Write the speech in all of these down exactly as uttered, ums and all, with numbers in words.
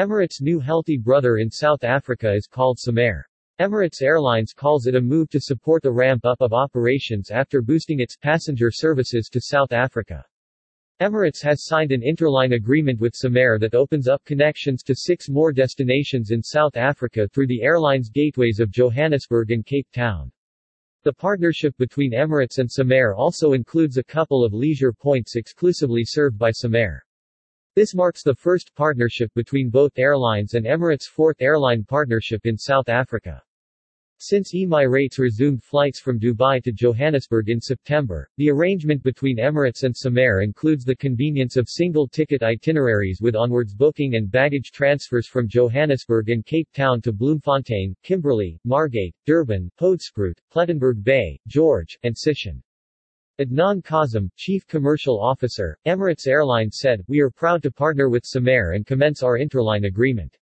Emirates' new healthy brother in South Africa is called CemAir. Emirates Airlines calls it a move to support the ramp-up of operations after boosting its passenger services to South Africa. Emirates has signed an interline agreement with CemAir that opens up connections to six more destinations in South Africa through the airline's gateways of Johannesburg and Cape Town. The partnership between Emirates and CemAir also includes a couple of leisure points exclusively served by CemAir. This marks the first partnership between both airlines and Emirates' fourth airline partnership in South Africa. Since Emirates resumed flights from Dubai to Johannesburg in September, the arrangement between Emirates and CemAir includes the convenience of single-ticket itineraries with onwards booking and baggage transfers from Johannesburg and Cape Town to Bloemfontein, Kimberley, Margate, Durban, Hoedspruit, Plettenberg Bay, George, and Sishen. Adnan Kazam, Chief Commercial Officer, Emirates Airlines said, "We are proud to partner with CemAir and commence our interline agreement.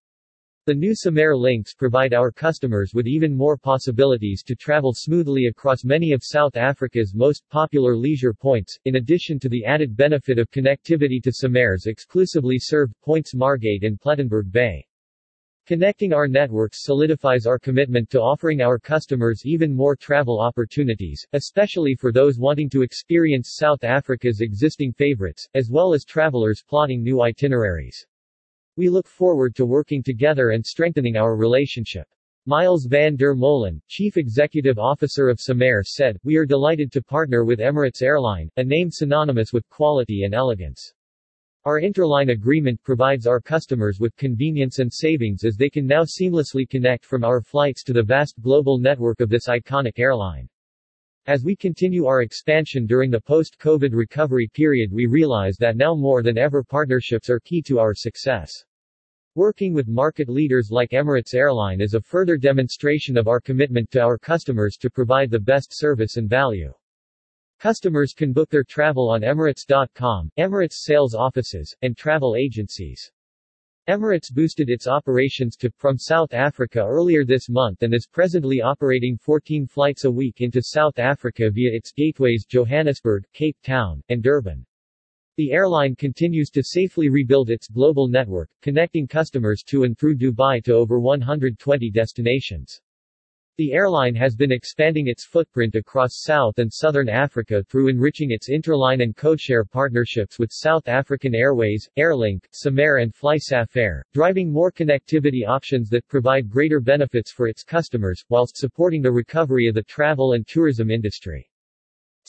The new CemAir links provide our customers with even more possibilities to travel smoothly across many of South Africa's most popular leisure points, in addition to the added benefit of connectivity to CemAir's exclusively served points Margate and Plettenberg Bay. Connecting our networks solidifies our commitment to offering our customers even more travel opportunities, especially for those wanting to experience South Africa's existing favorites, as well as travelers plotting new itineraries. We look forward to working together and strengthening our relationship." Miles van der Molen, Chief Executive Officer of CemAir said, "We are delighted to partner with Emirates Airline, a name synonymous with quality and elegance. Our interline agreement provides our customers with convenience and savings as they can now seamlessly connect from our flights to the vast global network of this iconic airline. As we continue our expansion during the post-COVID recovery period, we realize that now more than ever partnerships are key to our success. Working with market leaders like Emirates Airline is a further demonstration of our commitment to our customers to provide the best service and value." Customers can book their travel on Emirates dot com, Emirates sales offices, and travel agencies. Emirates boosted its operations to from South Africa earlier this month and is presently operating fourteen flights a week into South Africa via its gateways Johannesburg, Cape Town, and Durban. The airline continues to safely rebuild its global network, connecting customers to and through Dubai to over one hundred twenty destinations. The airline has been expanding its footprint across South and Southern Africa through enriching its interline and codeshare partnerships with South African Airways, Airlink, CemAir and FlySafair, driving more connectivity options that provide greater benefits for its customers, whilst supporting the recovery of the travel and tourism industry.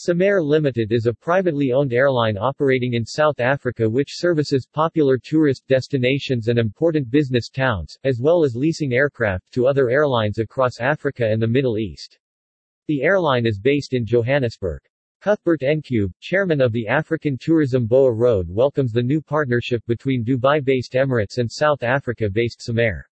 Samare Limited is a privately owned airline operating in South Africa which services popular tourist destinations and important business towns, as well as leasing aircraft to other airlines across Africa and the Middle East. The airline is based in Johannesburg. Cuthbert Encube, chairman of the African Tourism Boa Road, welcomes the new partnership between Dubai-based Emirates and South Africa-based CemAir.